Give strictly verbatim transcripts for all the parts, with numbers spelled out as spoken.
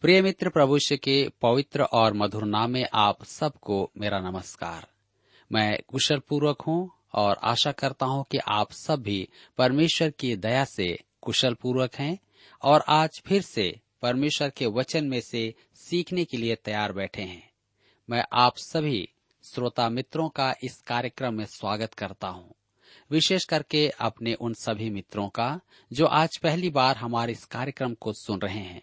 प्रिय मित्र, प्रभु यीशु के पवित्र और मधुर नाम में आप सबको मेरा नमस्कार। मैं कुशल पूर्वक हूँ और आशा करता हूँ कि आप सब भी परमेश्वर की दया से कुशल पूर्वक हैं और आज फिर से परमेश्वर के वचन में से सीखने के लिए तैयार बैठे हैं। मैं आप सभी श्रोता मित्रों का इस कार्यक्रम में स्वागत करता हूँ, विशेष करके अपने उन सभी मित्रों का जो आज पहली बार हमारे इस कार्यक्रम को सुन रहे हैं।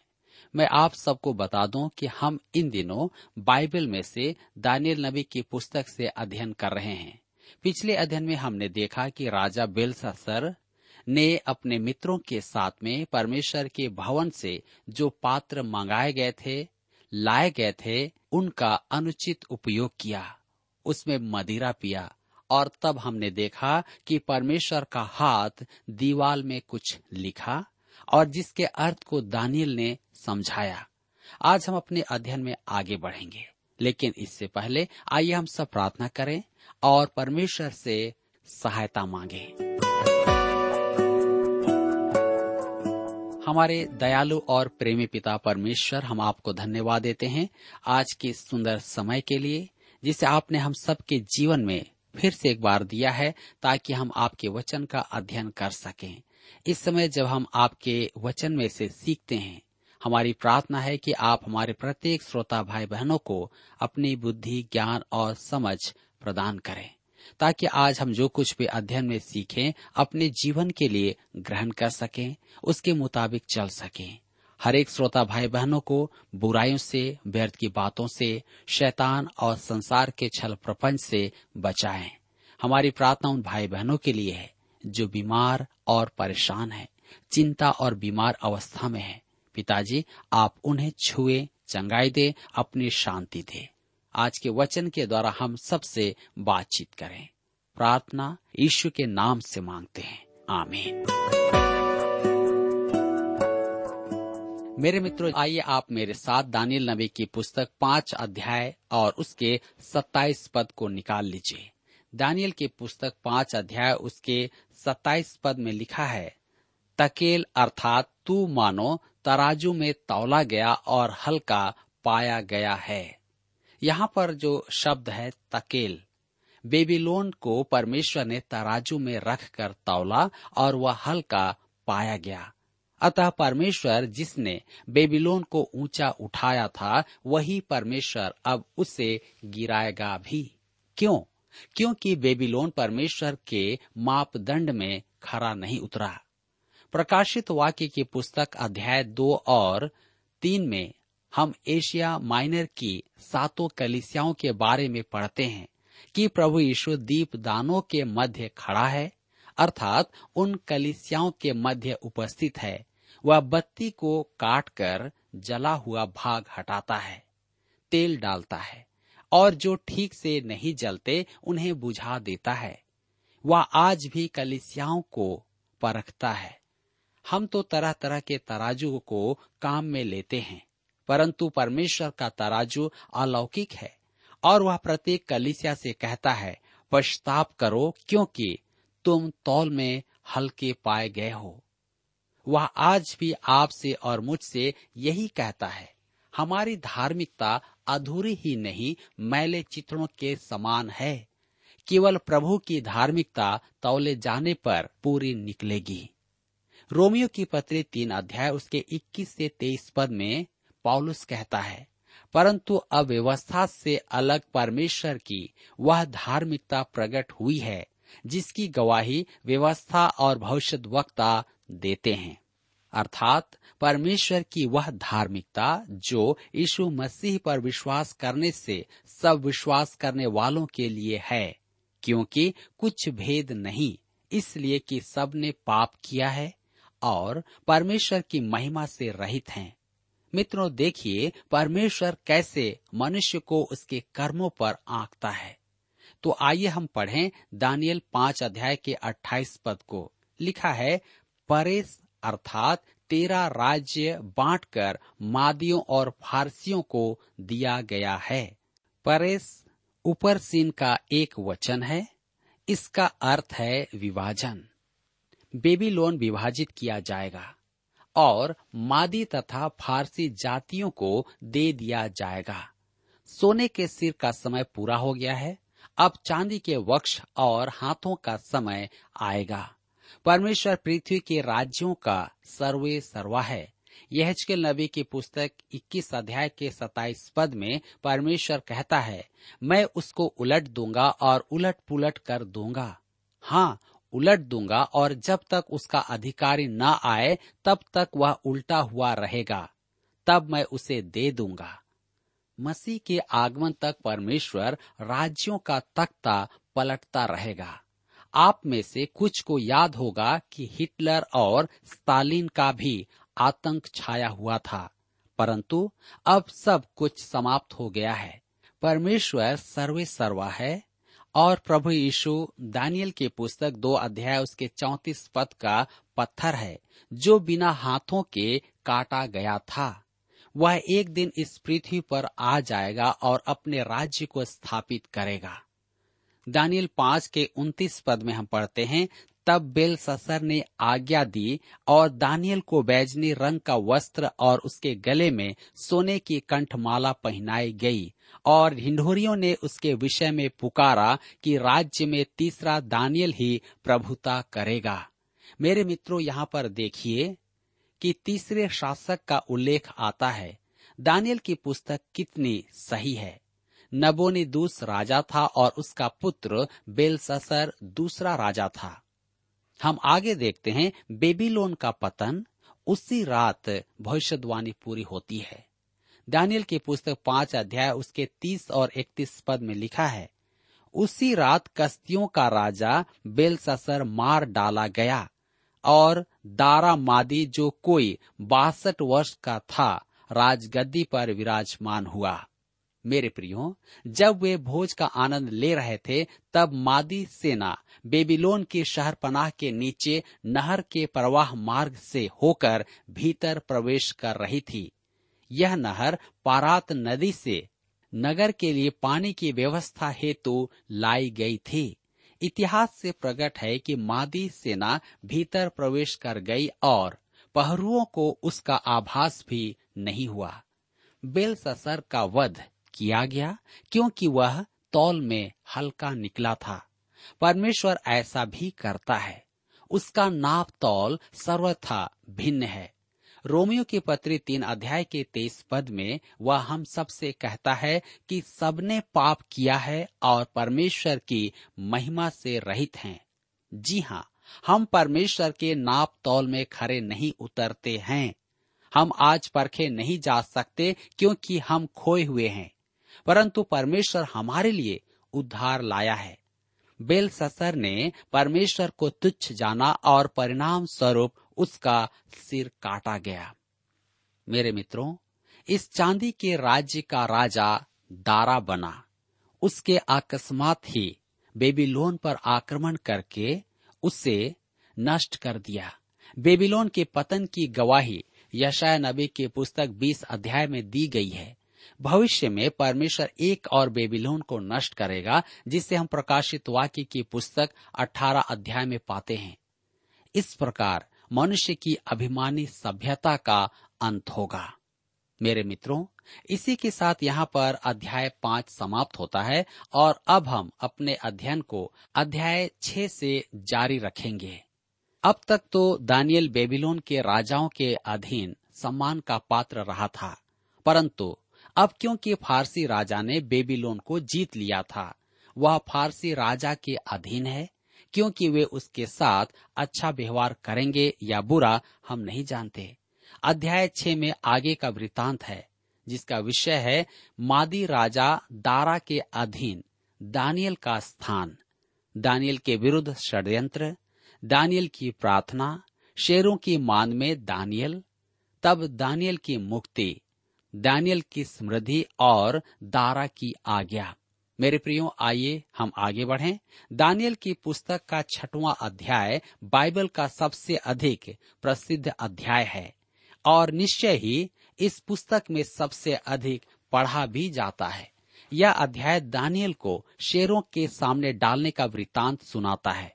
मैं आप सबको बता दूं कि हम इन दिनों बाइबल में से दानियल नबी की पुस्तक से अध्ययन कर रहे हैं। पिछले अध्ययन में हमने देखा कि राजा बेलशस्सर ने अपने मित्रों के साथ में परमेश्वर के भवन से जो पात्र मंगाए गए थे, लाए गए थे, उनका अनुचित उपयोग किया, उसमें मदिरा पिया और तब हमने देखा कि परमेश्वर का हाथ दीवाल में कुछ लिखा और जिसके अर्थ को दानियल ने समझाया। आज हम अपने अध्ययन में आगे बढ़ेंगे, लेकिन इससे पहले आइए हम सब प्रार्थना करें और परमेश्वर से सहायता मांगे। हमारे दयालु और प्रेमी पिता परमेश्वर, हम आपको धन्यवाद देते हैं आज के सुंदर समय के लिए, जिसे आपने हम सबके जीवन में फिर से एक बार दिया है ताकि हम आपके वचन का अध्ययन कर सकें। इस समय जब हम आपके वचन में से सीखते हैं, हमारी प्रार्थना है कि आप हमारे प्रत्येक श्रोता भाई बहनों को अपनी बुद्धि, ज्ञान और समझ प्रदान करें, ताकि आज हम जो कुछ भी अध्ययन में सीखें अपने जीवन के लिए ग्रहण कर सकें, उसके मुताबिक चल सकें। हर एक श्रोता भाई बहनों को बुराइयों से, व्यर्थ की बातों से, शैतान और संसार के छल प्रपंच से बचाएं। हमारी प्रार्थना उन भाई बहनों के लिए है जो बीमार और परेशान है, चिंता और बीमार अवस्था में है। पिताजी, आप उन्हें छुए, चंगाई दे, अपनी शांति दे। आज के वचन के द्वारा हम सब से बातचीत करें। प्रार्थना यीशु के नाम से मांगते हैं, आमीन। मेरे मित्रों, आइए आप मेरे साथ दानियल नबी की पुस्तक पांच अध्याय और उसके सत्ताईस पद को निकाल लीजिए। दानियल की पुस्तक पांच अध्याय उसके सत्ताईस पद में लिखा है, तकेल अर्थात तू मानो तराजू में तौला गया और हल्का पाया गया है। यहाँ पर जो शब्द है तकेल, बेबीलोन को परमेश्वर ने तराजू में रखकर तौला और वह हल्का पाया गया। अतः परमेश्वर जिसने बेबीलोन को ऊंचा उठाया था, वही परमेश्वर अब उसे गिराएगा भी। क्यों? क्योंकि बेबीलोन परमेश्वर के मापदंड में खरा नहीं उतरा। प्रकाशित वाक्य की पुस्तक अध्याय दो और तीन में हम एशिया माइनर की सातों कलीसियाओं के बारे में पढ़ते हैं कि प्रभु यीशु दीपदानों के मध्य खड़ा है, अर्थात उन कलीसियाओं के मध्य उपस्थित है। वह बत्ती को काटकर जला हुआ भाग हटाता है, तेल डालता है और जो ठीक से नहीं जलते उन्हें बुझा देता है। वह आज भी कलीसियाओं को परखता है। हम तो तरह तरह के तराजू को काम में लेते हैं, परंतु परमेश्वर का तराजू अलौकिक है और वह प्रत्येक कलीसिया से कहता है, पश्चाताप करो क्योंकि तुम तौल में हल्के पाए गए हो। वह आज भी आपसे और मुझसे यही कहता है। हमारी धार्मिकता अधूरी ही नहीं, मैले चित्रों के समान है। केवल प्रभु की धार्मिकता तौले जाने पर पूरी निकलेगी। रोमियों की पत्री तीन अध्याय उसके इक्कीस से तेईस पद में पौलुस कहता है, परंतु अव्यवस्था से अलग परमेश्वर की वह धार्मिकता प्रकट हुई है जिसकी गवाही व्यवस्था और भविष्यद्वक्ता देते हैं, अर्थात परमेश्वर की वह धार्मिकता जो यीशु मसीह पर विश्वास करने से सब विश्वास करने वालों के लिए है, क्योंकि कुछ भेद नहीं, इसलिए कि सब ने पाप किया है और परमेश्वर की महिमा से रहित हैं। मित्रों, देखिए परमेश्वर कैसे मनुष्य को उसके कर्मों पर आंकता है। तो आइए हम पढ़ें दानियल पांच अध्याय के अट्ठाईस पद को। लिखा है, परेस अर्थात तेरा राज्य बांटकर मादियों और फारसियों को दिया गया है। परेस ऊपर सीन का एक वचन है, इसका अर्थ है विभाजन। बेबीलोन विभाजित किया जाएगा और मादी तथा फारसी जातियों को दे दिया जाएगा। सोने के सिर का समय पूरा हो गया है, अब चांदी के वक्ष और हाथों का समय आएगा। परमेश्वर पृथ्वी के राज्यों का सर्वे सर्वा है। यहजकेल नबी की पुस्तक इक्कीस अध्याय के सत्ताईस पद में परमेश्वर कहता है, मैं उसको उलट दूंगा और उलट पुलट कर दूंगा, हाँ उलट दूंगा, और जब तक उसका अधिकारी न आए तब तक वह उल्टा हुआ रहेगा, तब मैं उसे दे दूंगा। मसीह के आगमन तक परमेश्वर राज्यों का तख्ता पलटता रहेगा। आप में से कुछ को याद होगा कि हिटलर और स्टालिन का भी आतंक छाया हुआ था, परंतु अब सब कुछ समाप्त हो गया है। परमेश्वर सर्वे सर्वा है और प्रभु यीशु दानियल की पुस्तक दो अध्याय उसके चौंतीस पद का पत्थर है, जो बिना हाथों के काटा गया था। वह एक दिन इस पृथ्वी पर आ जाएगा और अपने राज्य को स्थापित करेगा। दानियल पांच के उनतीस पद में हम पढ़ते हैं, तब बेलशस्सर ने आज्ञा दी और दानियल को बैजनी रंग का वस्त्र और उसके गले में सोने की कंठमाला पहनाई गई, और ढिंढोरियों ने उसके विषय में पुकारा कि राज्य में तीसरा दानियल ही प्रभुता करेगा। मेरे मित्रों, यहाँ पर देखिए कि तीसरे शासक का उल्लेख आता है। दानियल की पुस्तक कितनी सही है। नबोनिदूस राजा था और उसका पुत्र बेलशस्सर दूसरा राजा था। हम आगे देखते हैं, बेबीलोन का पतन उसी रात भविष्यवाणी पूरी होती है। दानियल की पुस्तक पांच अध्याय उसके तीस और इकतीस पद में लिखा है, उसी रात कस्तियों का राजा बेलशस्सर मार डाला गया और दारा मादी जो कोई बासठ वर्ष का था राजगद्दी पर विराजमान हुआ। मेरे प्रियो, जब वे भोज का आनंद ले रहे थे तब मादी सेना बेबीलोन की शहरपनाह के नीचे नहर के प्रवाह मार्ग से होकर भीतर प्रवेश कर रही थी। यह नहर पारात नदी से नगर के लिए पानी की व्यवस्था हेतु लाई गई थी। इतिहास से प्रकट है कि मादी सेना भीतर प्रवेश कर गई और पहरुओं को उसका आभास भी नहीं हुआ। बेलशस्सर का वध किया गया क्योंकि वह तौल में हल्का निकला था। परमेश्वर ऐसा भी करता है, उसका नाप तौल सर्वथा भिन्न है। रोमियों की पत्री तीन अध्याय के तेईस पद में वह हम सब से कहता है कि सबने पाप किया है और परमेश्वर की महिमा से रहित हैं। जी हाँ, हम परमेश्वर के नाप तौल में खरे नहीं उतरते हैं। हम आज परखे नहीं जा सकते क्योंकि हम खोए हुए हैं, परंतु परमेश्वर हमारे लिए उद्धार लाया है। बेलशस्सर ने परमेश्वर को तुच्छ जाना और परिणाम स्वरूप उसका सिर काटा गया। मेरे मित्रों, इस चांदी के राज्य का राजा दारा बना। उसके अकस्मात ही बेबीलोन पर आक्रमण करके उसे नष्ट कर दिया। बेबीलोन के पतन की गवाही यशायाह नबी की पुस्तक बीस अध्याय में दी गई है। भविष्य में परमेश्वर एक और बेबीलोन को नष्ट करेगा, जिसे हम प्रकाशित वाक्य की पुस्तक अठारह अध्याय में पाते हैं। इस प्रकार मनुष्य की अभिमानी सभ्यता का अंत होगा। मेरे मित्रों, इसी के साथ यहाँ पर अध्याय पांच समाप्त होता है और अब हम अपने अध्ययन को अध्याय छह से जारी रखेंगे। अब तक तो दानियल बेबीलोन के राजाओं के अधीन सम्मान का पात्र रहा था, परंतु अब क्योंकि फारसी राजा ने बेबीलोन को जीत लिया था, वह फारसी राजा के अधीन है। क्योंकि वे उसके साथ अच्छा व्यवहार करेंगे या बुरा, हम नहीं जानते। अध्याय छह में आगे का वृत्तांत है, जिसका विषय है मादी राजा दारा के अधीन दानियल का स्थान, दानियल के विरुद्ध षड्यंत्र, दानियल की प्रार्थना, शेरों की मान में दानियल, तब दानियल की मुक्ति, दानियल की समृद्धि और दारा की आज्ञा। मेरे प्रियो, आइए हम आगे बढ़ें। दानियल की पुस्तक का छठवां अध्याय बाइबल का सबसे अधिक प्रसिद्ध अध्याय है और निश्चय ही इस पुस्तक में सबसे अधिक पढ़ा भी जाता है। यह अध्याय दानियल को शेरों के सामने डालने का वृत्तांत सुनाता है।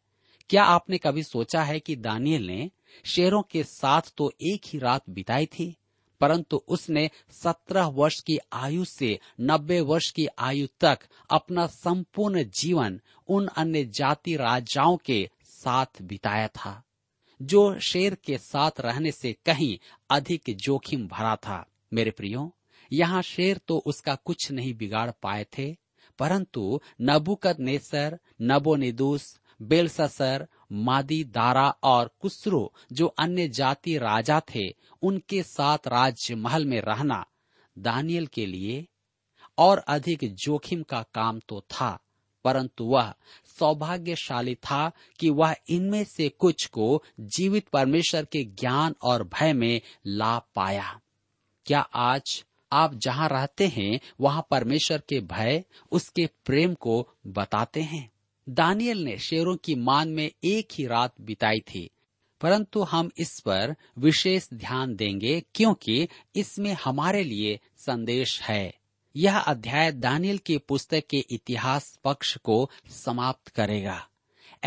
क्या आपने कभी सोचा है कि दानियल ने शेरों के साथ तो एक ही रात बिताई थी, परंतु उसने सत्रह वर्ष की आयु से नब्बे वर्ष की आयु तक अपना संपूर्ण जीवन उन अन्य जाति राजाओं के साथ बिताया था, जो शेर के साथ रहने से कहीं अधिक जोखिम भरा था। मेरे प्रियो, यहाँ शेर तो उसका कुछ नहीं बिगाड़ पाए थे, परंतु नबूकदनेस्सर, नबोनिदूस, बेलशस्सर, मादी दारा और कुसरो जो अन्य जाति राजा थे, उनके साथ राजमहल में रहना दानियल के लिए और अधिक जोखिम का काम तो था, परंतु वह सौभाग्यशाली था कि वह इनमें से कुछ को जीवित परमेश्वर के ज्ञान और भय में ला पाया। क्या आज आप जहाँ रहते हैं वहाँ परमेश्वर के भय, उसके प्रेम को बताते हैं? दानियल ने शेरों की मान में एक ही रात बिताई थी, परंतु हम इस पर विशेष ध्यान देंगे क्योंकि इसमें हमारे लिए संदेश है। यह अध्याय दानियल की पुस्तक के इतिहास पक्ष को समाप्त करेगा।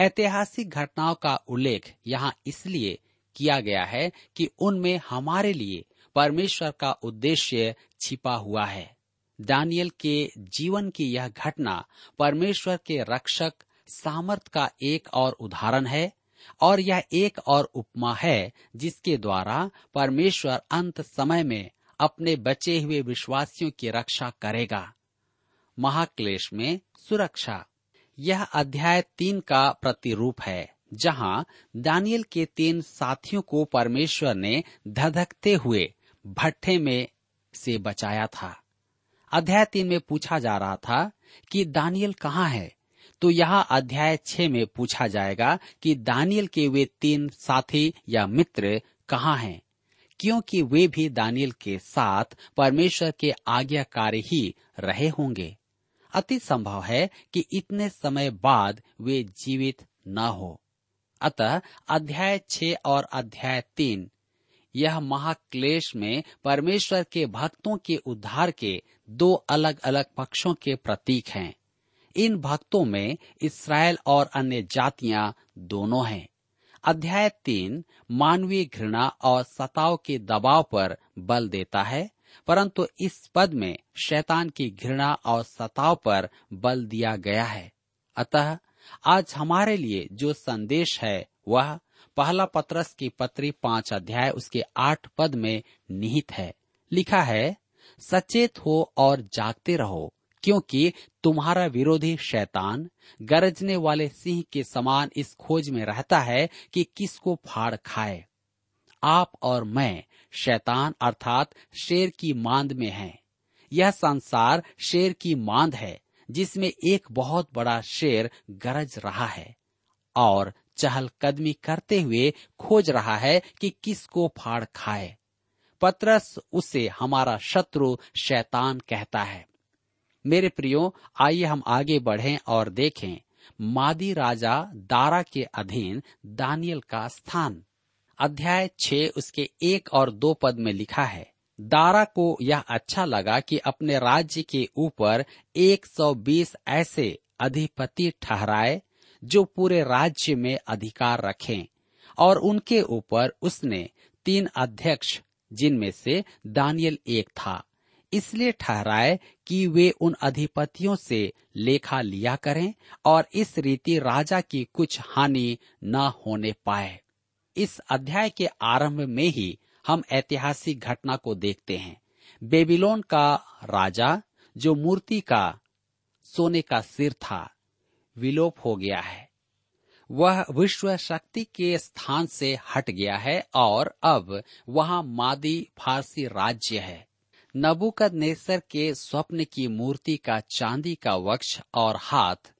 ऐतिहासिक घटनाओं का उल्लेख यहाँ इसलिए किया गया है कि उनमें हमारे लिए परमेश्वर का उद्देश्य छिपा हुआ है। दानियल के जीवन की यह घटना परमेश्वर के रक्षक सामर्थ का एक और उदाहरण है और यह एक और उपमा है जिसके द्वारा परमेश्वर अंत समय में अपने बचे हुए विश्वासियों की रक्षा करेगा। महाक्लेश में सुरक्षा, यह अध्याय तीन का प्रतिरूप है, जहां दानियल के तीन साथियों को परमेश्वर ने धधकते हुए भट्ठे में से बचाया था। अध्याय तीन में पूछा जा रहा था कि दानियल कहाँ है, तो यहाँ अध्याय छह में पूछा जाएगा कि दानियल के वे तीन साथी या मित्र कहाँ हैं, क्योंकि वे भी दानियल के साथ परमेश्वर के आज्ञाकारी ही रहे होंगे। अति संभव है कि इतने समय बाद वे जीवित न हो। अतः अध्याय छह और अध्याय तीन यह महाक्लेश में परमेश्वर के भक्तों के उद्धार के दो अलग अलग पक्षों के प्रतीक हैं। इन भक्तों में इस्राएल और अन्य जातियां दोनों हैं। अध्याय तीन मानवीय घृणा और सताव के दबाव पर बल देता है, परंतु इस पद में शैतान की घृणा और सताव पर बल दिया गया है। अतः आज हमारे लिए जो संदेश है वह पहला पत्रस की पत्री पांच अध्याय उसके आठ पद में निहित है। लिखा है, सचेत हो और जागते रहो, क्योंकि तुम्हारा विरोधी शैतान गरजने वाले सिंह के समान इस खोज में रहता है कि किसको फाड़ खाए। आप और मैं शैतान अर्थात शेर की मांद में हैं। यह संसार शेर की मांद है जिसमें एक बहुत बड़ा शेर गरज रहा है और चहलकदमी करते हुए खोज रहा है कि किसको फाड़ खाए। पत्रस उसे हमारा शत्रु शैतान कहता है। मेरे प्रियो, आइए हम आगे बढ़ें और देखें मादी राजा दारा के अधीन दानियल का स्थान। अध्याय छह उसके एक और दो पद में लिखा है, दारा को यह अच्छा लगा कि अपने राज्य के ऊपर एक सौ बीस ऐसे अधिपति ठहराए जो पूरे राज्य में अधिकार रखें, और उनके ऊपर उसने तीन अध्यक्ष, जिनमें से दानियल एक था, इसलिए ठहराए कि वे उन अधिपतियों से लेखा लिया करें और इस रीति राजा की कुछ हानि न होने पाए। इस अध्याय के आरंभ में ही हम ऐतिहासिक घटना को देखते हैं। बेबीलोन का राजा जो मूर्ति का सोने का सिर था विलोप हो गया है। वह विश्व शक्ति के स्थान से हट गया है और अब वहां मादी फारसी राज्य है। नबूकदनेस्सर के स्वप्न की मूर्ति का चांदी का वक्ष और हाथ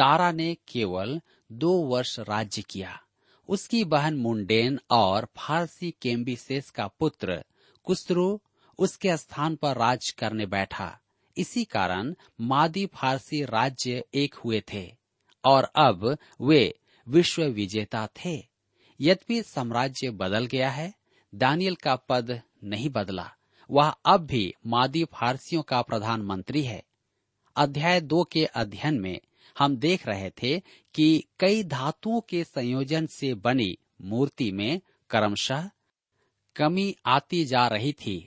दारा ने केवल दो वर्ष राज्य किया। उसकी बहन मुंडेन और फारसी केम्बिसेस का पुत्र कुसरो उसके स्थान पर राज करने बैठा। इसी कारण मादी फारसी राज्य एक हुए थे और अब वे विश्व विजेता थे। यद्यपि साम्राज्य बदल गया है, दानियल का पद नहीं बदला। वह अब भी मादी फारसियों का प्रधानमंत्री है। अध्याय दो के अध्ययन में हम देख रहे थे कि कई धातुओं के संयोजन से बनी मूर्ति में क्रमशः कमी आती जा रही थी।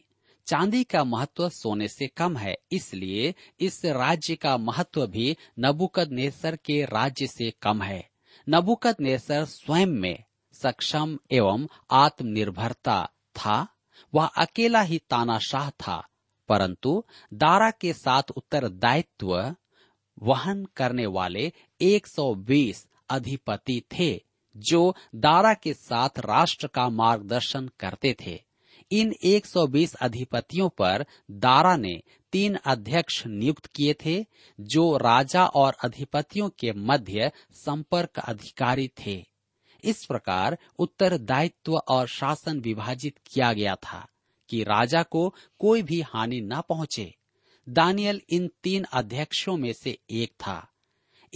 चांदी का महत्व सोने से कम है, इसलिए इस राज्य का महत्व भी नबूकदनेस्सर के राज्य से कम है। नबूकदनेस्सर स्वयं में सक्षम एवं आत्मनिर्भरता था। वह अकेला ही तानाशाह था, परंतु दारा के साथ उत्तरदायित्व वहन करने वाले एक सौ बीस अधिपति थे जो दारा के साथ राष्ट्र का मार्गदर्शन करते थे। इन एक सौ बीस अधिपतियों पर दारा ने तीन अध्यक्ष नियुक्त किए थे जो राजा और अधिपतियों के मध्य संपर्क अधिकारी थे। इस प्रकार उत्तरदायित्व और शासन विभाजित किया गया था कि राजा को कोई भी हानि न पहुंचे। दानियल इन तीन अध्यक्षों में से एक था।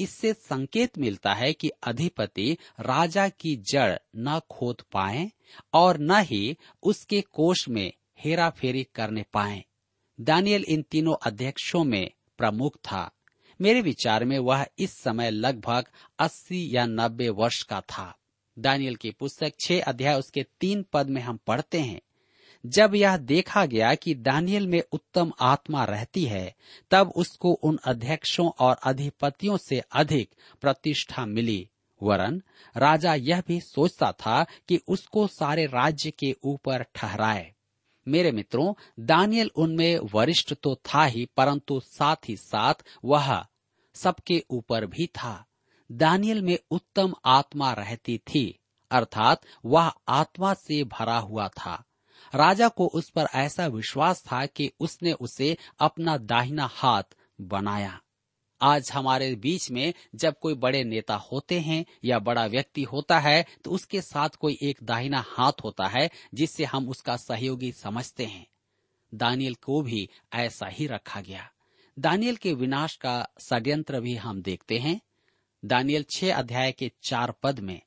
इससे संकेत मिलता है कि अधिपति राजा की जड़ न खोद पाएं और न ही उसके कोष में हेरा फेरी करने पाएं। दानियल इन तीनों अध्यक्षों में प्रमुख था। मेरे विचार में वह इस समय लगभग अस्सी या नब्बे वर्ष का था। दानियल की पुस्तक छह अध्याय उसके तीन पद में हम पढ़ते हैं, जब यह देखा गया कि दानियल में उत्तम आत्मा रहती है, तब उसको उन अध्यक्षों और अधिपतियों से अधिक प्रतिष्ठा मिली। वरन राजा यह भी सोचता था कि उसको सारे राज्य के ऊपर ठहराए। मेरे मित्रों, दानियल उनमें वरिष्ठ तो था ही, परंतु साथ ही साथ वह सबके ऊपर भी था। दानियल में उत्तम आत्मा रहती थी, अर्थात वह आत्मा से भरा हुआ था। राजा को उस पर ऐसा विश्वास था कि उसने उसे अपना दाहिना हाथ बनाया। आज हमारे बीच में जब कोई बड़े नेता होते हैं या बड़ा व्यक्ति होता है तो उसके साथ कोई एक दाहिना हाथ होता है जिससे हम उसका सहयोगी समझते हैं। दानियल को भी ऐसा ही रखा गया। दानियल के विनाश का षड्यंत्र भी हम देखते हैं। दानियल छह अध्याय के चार पद में,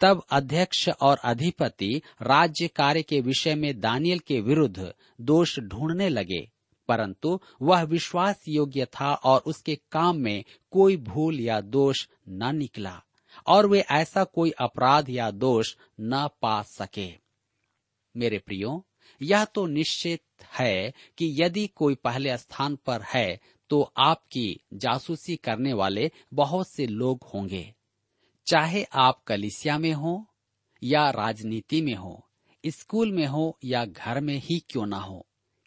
तब अध्यक्ष और अधिपति राज्य कार्य के विषय में दानियल के विरुद्ध दोष ढूंढने लगे, परंतु वह विश्वास योग्य था और उसके काम में कोई भूल या दोष न निकला और वे ऐसा कोई अपराध या दोष न पा सके। मेरे प्रियो, यह तो निश्चित है कि यदि कोई पहले स्थान पर है तो आपकी जासूसी करने वाले बहुत से लोग होंगे, चाहे आप कलीसिया में हो या राजनीति में हो, स्कूल में हो या घर में ही क्यों ना हो,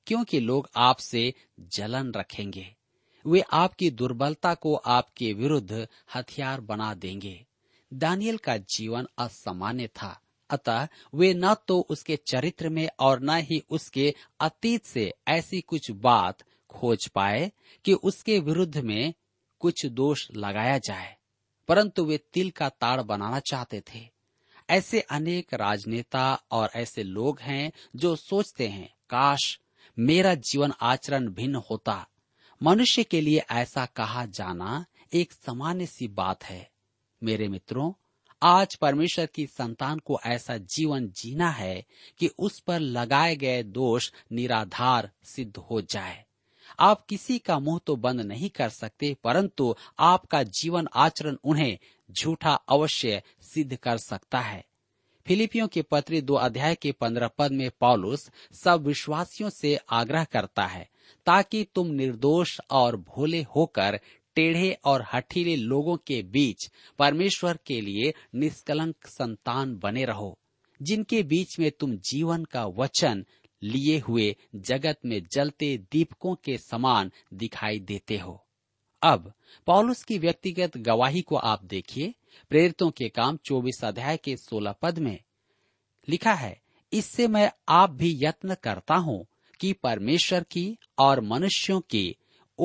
क्योंकि लोग आपसे जलन रखेंगे। वे आपकी दुर्बलता को आपके विरुद्ध हथियार बना देंगे। दानियल का जीवन असामान्य था, अतः वे न तो उसके चरित्र में और न ही उसके अतीत से ऐसी कुछ बात खोज पाए कि उसके विरुद्ध में कुछ दोष लगाया जाए, परंतु वे तिल का ताड़ बनाना चाहते थे। ऐसे अनेक राजनेता और ऐसे लोग हैं जो सोचते हैं, काश मेरा जीवन आचरण भिन्न होता। मनुष्य के लिए ऐसा कहा जाना एक सामान्य सी बात है। मेरे मित्रों, आज परमेश्वर की संतान को ऐसा जीवन जीना है कि उस पर लगाए गए दोष निराधार सिद्ध हो जाए। आप किसी का मुंह तो बंद नहीं कर सकते, परंतु आपका जीवन आचरण उन्हें झूठा अवश्य सिद्ध कर सकता है। फिलिपियों के पत्री दो अध्याय के पंद्रह पद में पौलुस सब विश्वासियों से आग्रह करता है, ताकि तुम निर्दोष और भोले होकर टेढ़े और हठीले लोगों के बीच परमेश्वर के लिए निष्कलंक संतान बने रहो, जिनके बीच में तुम जीवन का वचन लिए हुए जगत में जलते दीपकों के समान दिखाई देते हो। अब पौलुस की व्यक्तिगत गवाही को आप देखिए। प्रेरितों के काम चौबीस अध्याय के सोलह पद में लिखा है, इससे मैं आप भी यत्न करता हूँ कि परमेश्वर की और मनुष्यों की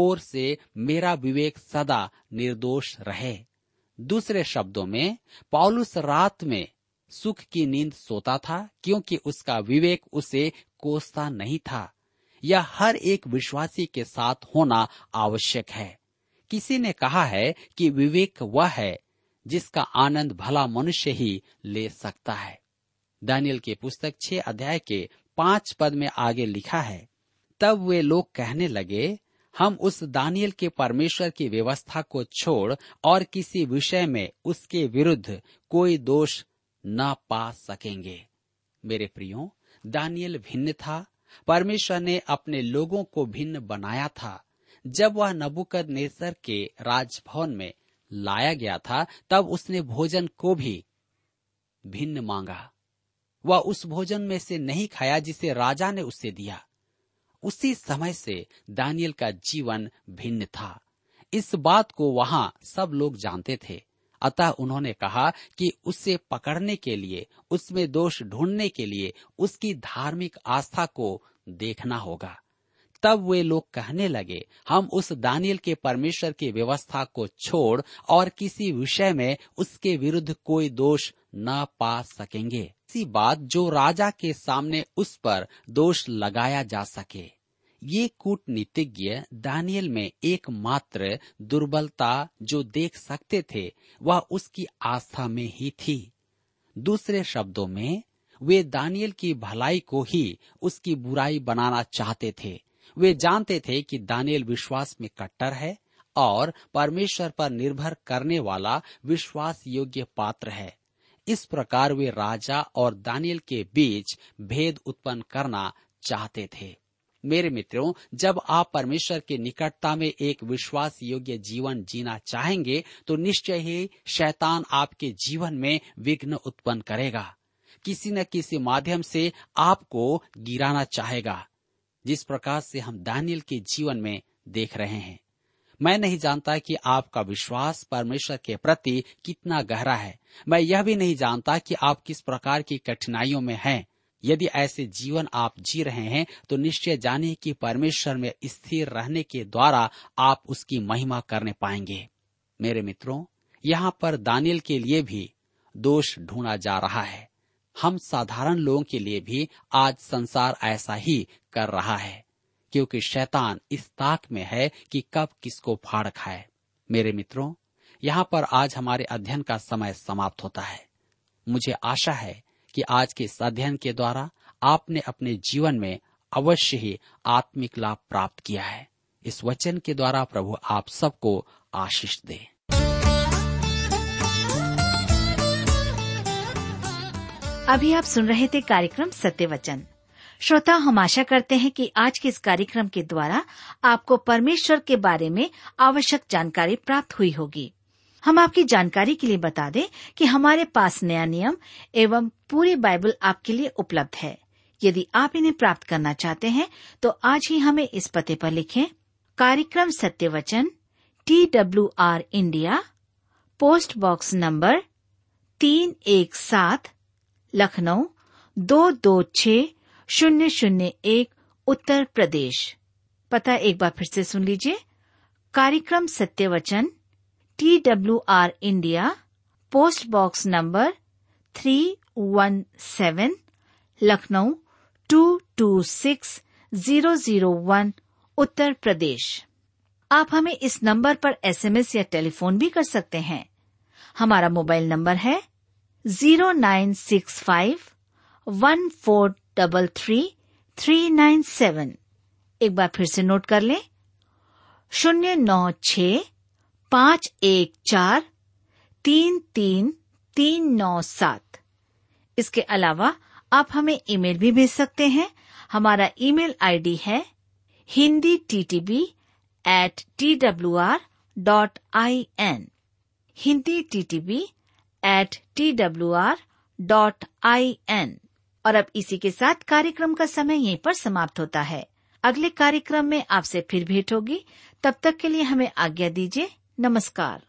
ओर से मेरा विवेक सदा निर्दोष रहे। दूसरे शब्दों में, पौलुस रात में सुख की नींद सोता था क्योंकि उसका विवेक उसे कोसता नहीं था। यह हर एक विश्वासी के साथ होना आवश्यक है। किसी ने कहा है कि विवेक वह है जिसका आनंद भला मनुष्य ही ले सकता है। दानियल के पुस्तक छह अध्याय के पांच पद में आगे लिखा है, तब वे लोग कहने लगे, हम उस दानियल के परमेश्वर की व्यवस्था को छोड़ और किसी विषय में उसके विरुद्ध कोई दोष ना पा सकेंगे। मेरे प्रियो, दानियल भिन्न था। परमेश्वर ने अपने लोगों को भिन्न बनाया था। जब वह नबूकदनेस्सर के राजभवन में लाया गया था, तब उसने भोजन को भी भिन्न मांगा। वह उस भोजन में से नहीं खाया जिसे राजा ने उसे दिया। उसी समय से दानियल का जीवन भिन्न था। इस बात को वहां सब लोग जानते थे। अतः उन्होंने कहा कि उसे पकड़ने के लिए, उसमें दोष ढूंढने के लिए उसकी धार्मिक आस्था को देखना होगा। तब वे लोग कहने लगे, हम उस दानियल के परमेश्वर की व्यवस्था को छोड़ और किसी विषय में उसके विरुद्ध कोई दोष न पा सकेंगे। ऐसी बात जो राजा के सामने उस पर दोष लगाया जा सके। ये कूटनीतिज्ञ दानियल में एकमात्र दुर्बलता जो देख सकते थे, वह उसकी आस्था में ही थी। दूसरे शब्दों में, वे दानियल की भलाई को ही उसकी बुराई बनाना चाहते थे। वे जानते थे कि दानियल विश्वास में कट्टर है और परमेश्वर पर निर्भर करने वाला विश्वास योग्य पात्र है। इस प्रकार वे राजा और दानियल के बीच भेद उत्पन्न करना चाहते थे। मेरे मित्रों, जब आप परमेश्वर के निकटता में एक विश्वास योग्य जीवन जीना चाहेंगे, तो निश्चय ही शैतान आपके जीवन में विघ्न उत्पन्न करेगा। किसी न किसी माध्यम से आपको गिराना चाहेगा, जिस प्रकार से हम दानियल के जीवन में देख रहे हैं। मैं नहीं जानता कि आपका विश्वास परमेश्वर के प्रति कितना गहरा है। मैं यह भी नहीं जानता कि आप किस प्रकार की कठिनाइयों में हैं। यदि ऐसे जीवन आप जी रहे हैं, तो निश्चय जानिए कि परमेश्वर में स्थिर रहने के द्वारा आप उसकी महिमा करने पाएंगे। मेरे मित्रों, यहाँ पर दानियल के लिए भी दोष ढूंढा जा रहा है। हम साधारण लोगों के लिए भी आज संसार ऐसा ही कर रहा है, क्योंकि शैतान इस ताक में है कि कब किसको फाड़ खाए। मेरे मित्रों, यहाँ पर आज हमारे अध्ययन का समय समाप्त होता है। मुझे आशा है कि आज के इस अध्ययन के द्वारा आपने अपने जीवन में अवश्य ही आत्मिक लाभ प्राप्त किया है। इस वचन के द्वारा प्रभु आप सबको आशीष दे। अभी आप सुन रहे थे कार्यक्रम सत्य वचन। श्रोता, हम आशा करते हैं कि आज के इस कार्यक्रम के द्वारा आपको परमेश्वर के बारे में आवश्यक जानकारी प्राप्त हुई होगी। हम आपकी जानकारी के लिए बता दें कि हमारे पास नया नियम एवं पूरी बाइबल आपके लिए उपलब्ध है। यदि आप इन्हें प्राप्त करना चाहते हैं, तो आज ही हमें इस पते पर लिखें। कार्यक्रम सत्य Vachan, T W R India, post box number तीन एक सात लखनऊ दो दो छह शून्य शून्य एक, उत्तर प्रदेश। पता एक बार फिर से सुन लीजिए। कार्यक्रम Satyavachan, T W R India, post box number three one seven, Lucknow two two six zero zero one, Uttar Pradesh. आप हमें इस नंबर पर एसएमएस या टेलीफोन भी कर सकते हैं। हमारा मोबाइल नंबर है zero nine six five one four double three three nine seven. एक बार फिर से नोट कर लें, शून्य नौ छ पाँच एक चार तीन तीन तीन नौ सात। इसके अलावा आप हमें ईमेल भी भेज सकते हैं। हमारा ईमेल आईडी है Hindi T T B at T W R dot I N, Hindi T T B at T W R dot I N. और अब इसी के साथ कार्यक्रम का समय यहीं पर समाप्त होता है। अगले कार्यक्रम में आपसे फिर भेंट होगी। तब तक के लिए हमें आज्ञा दीजिए। नमस्कार।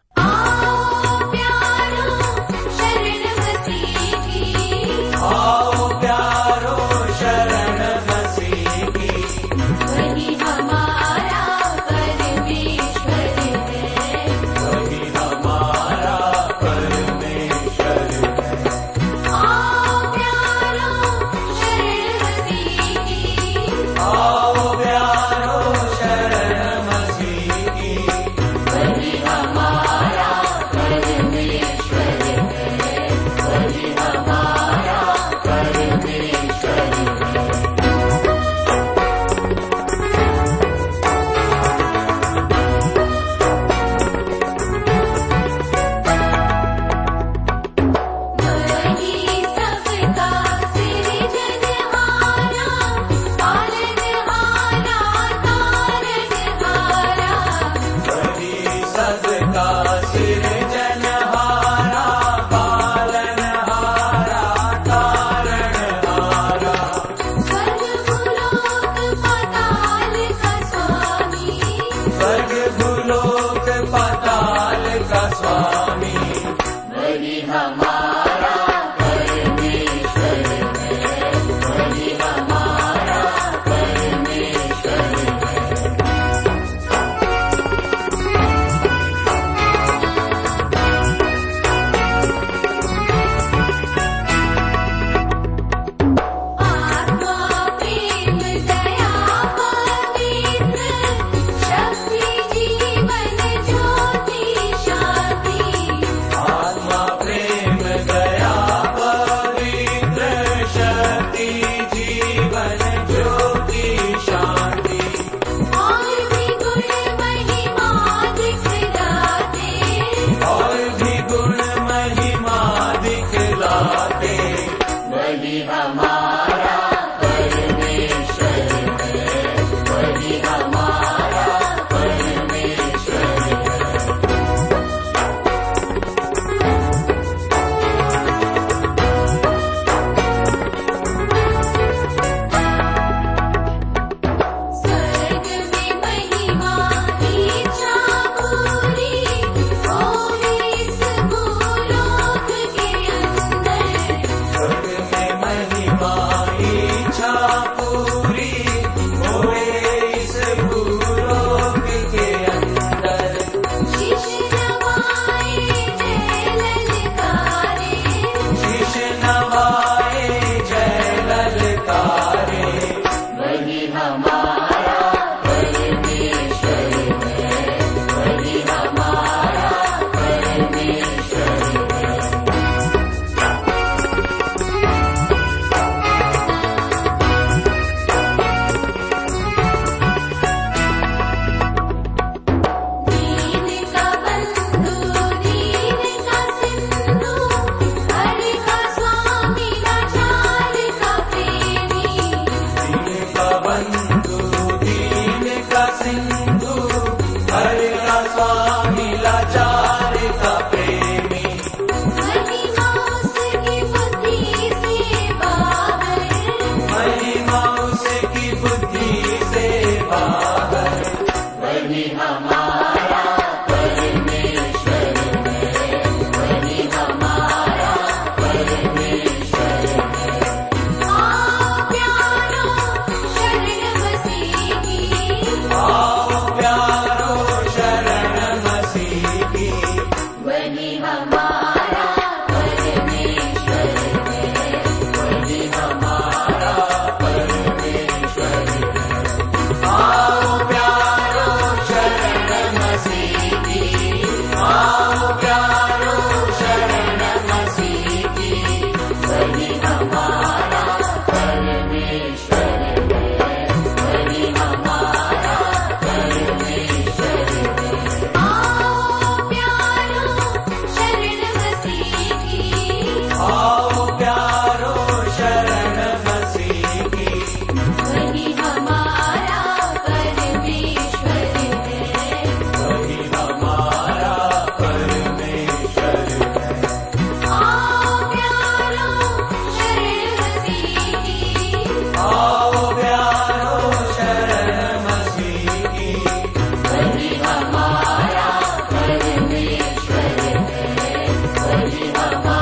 आवाज।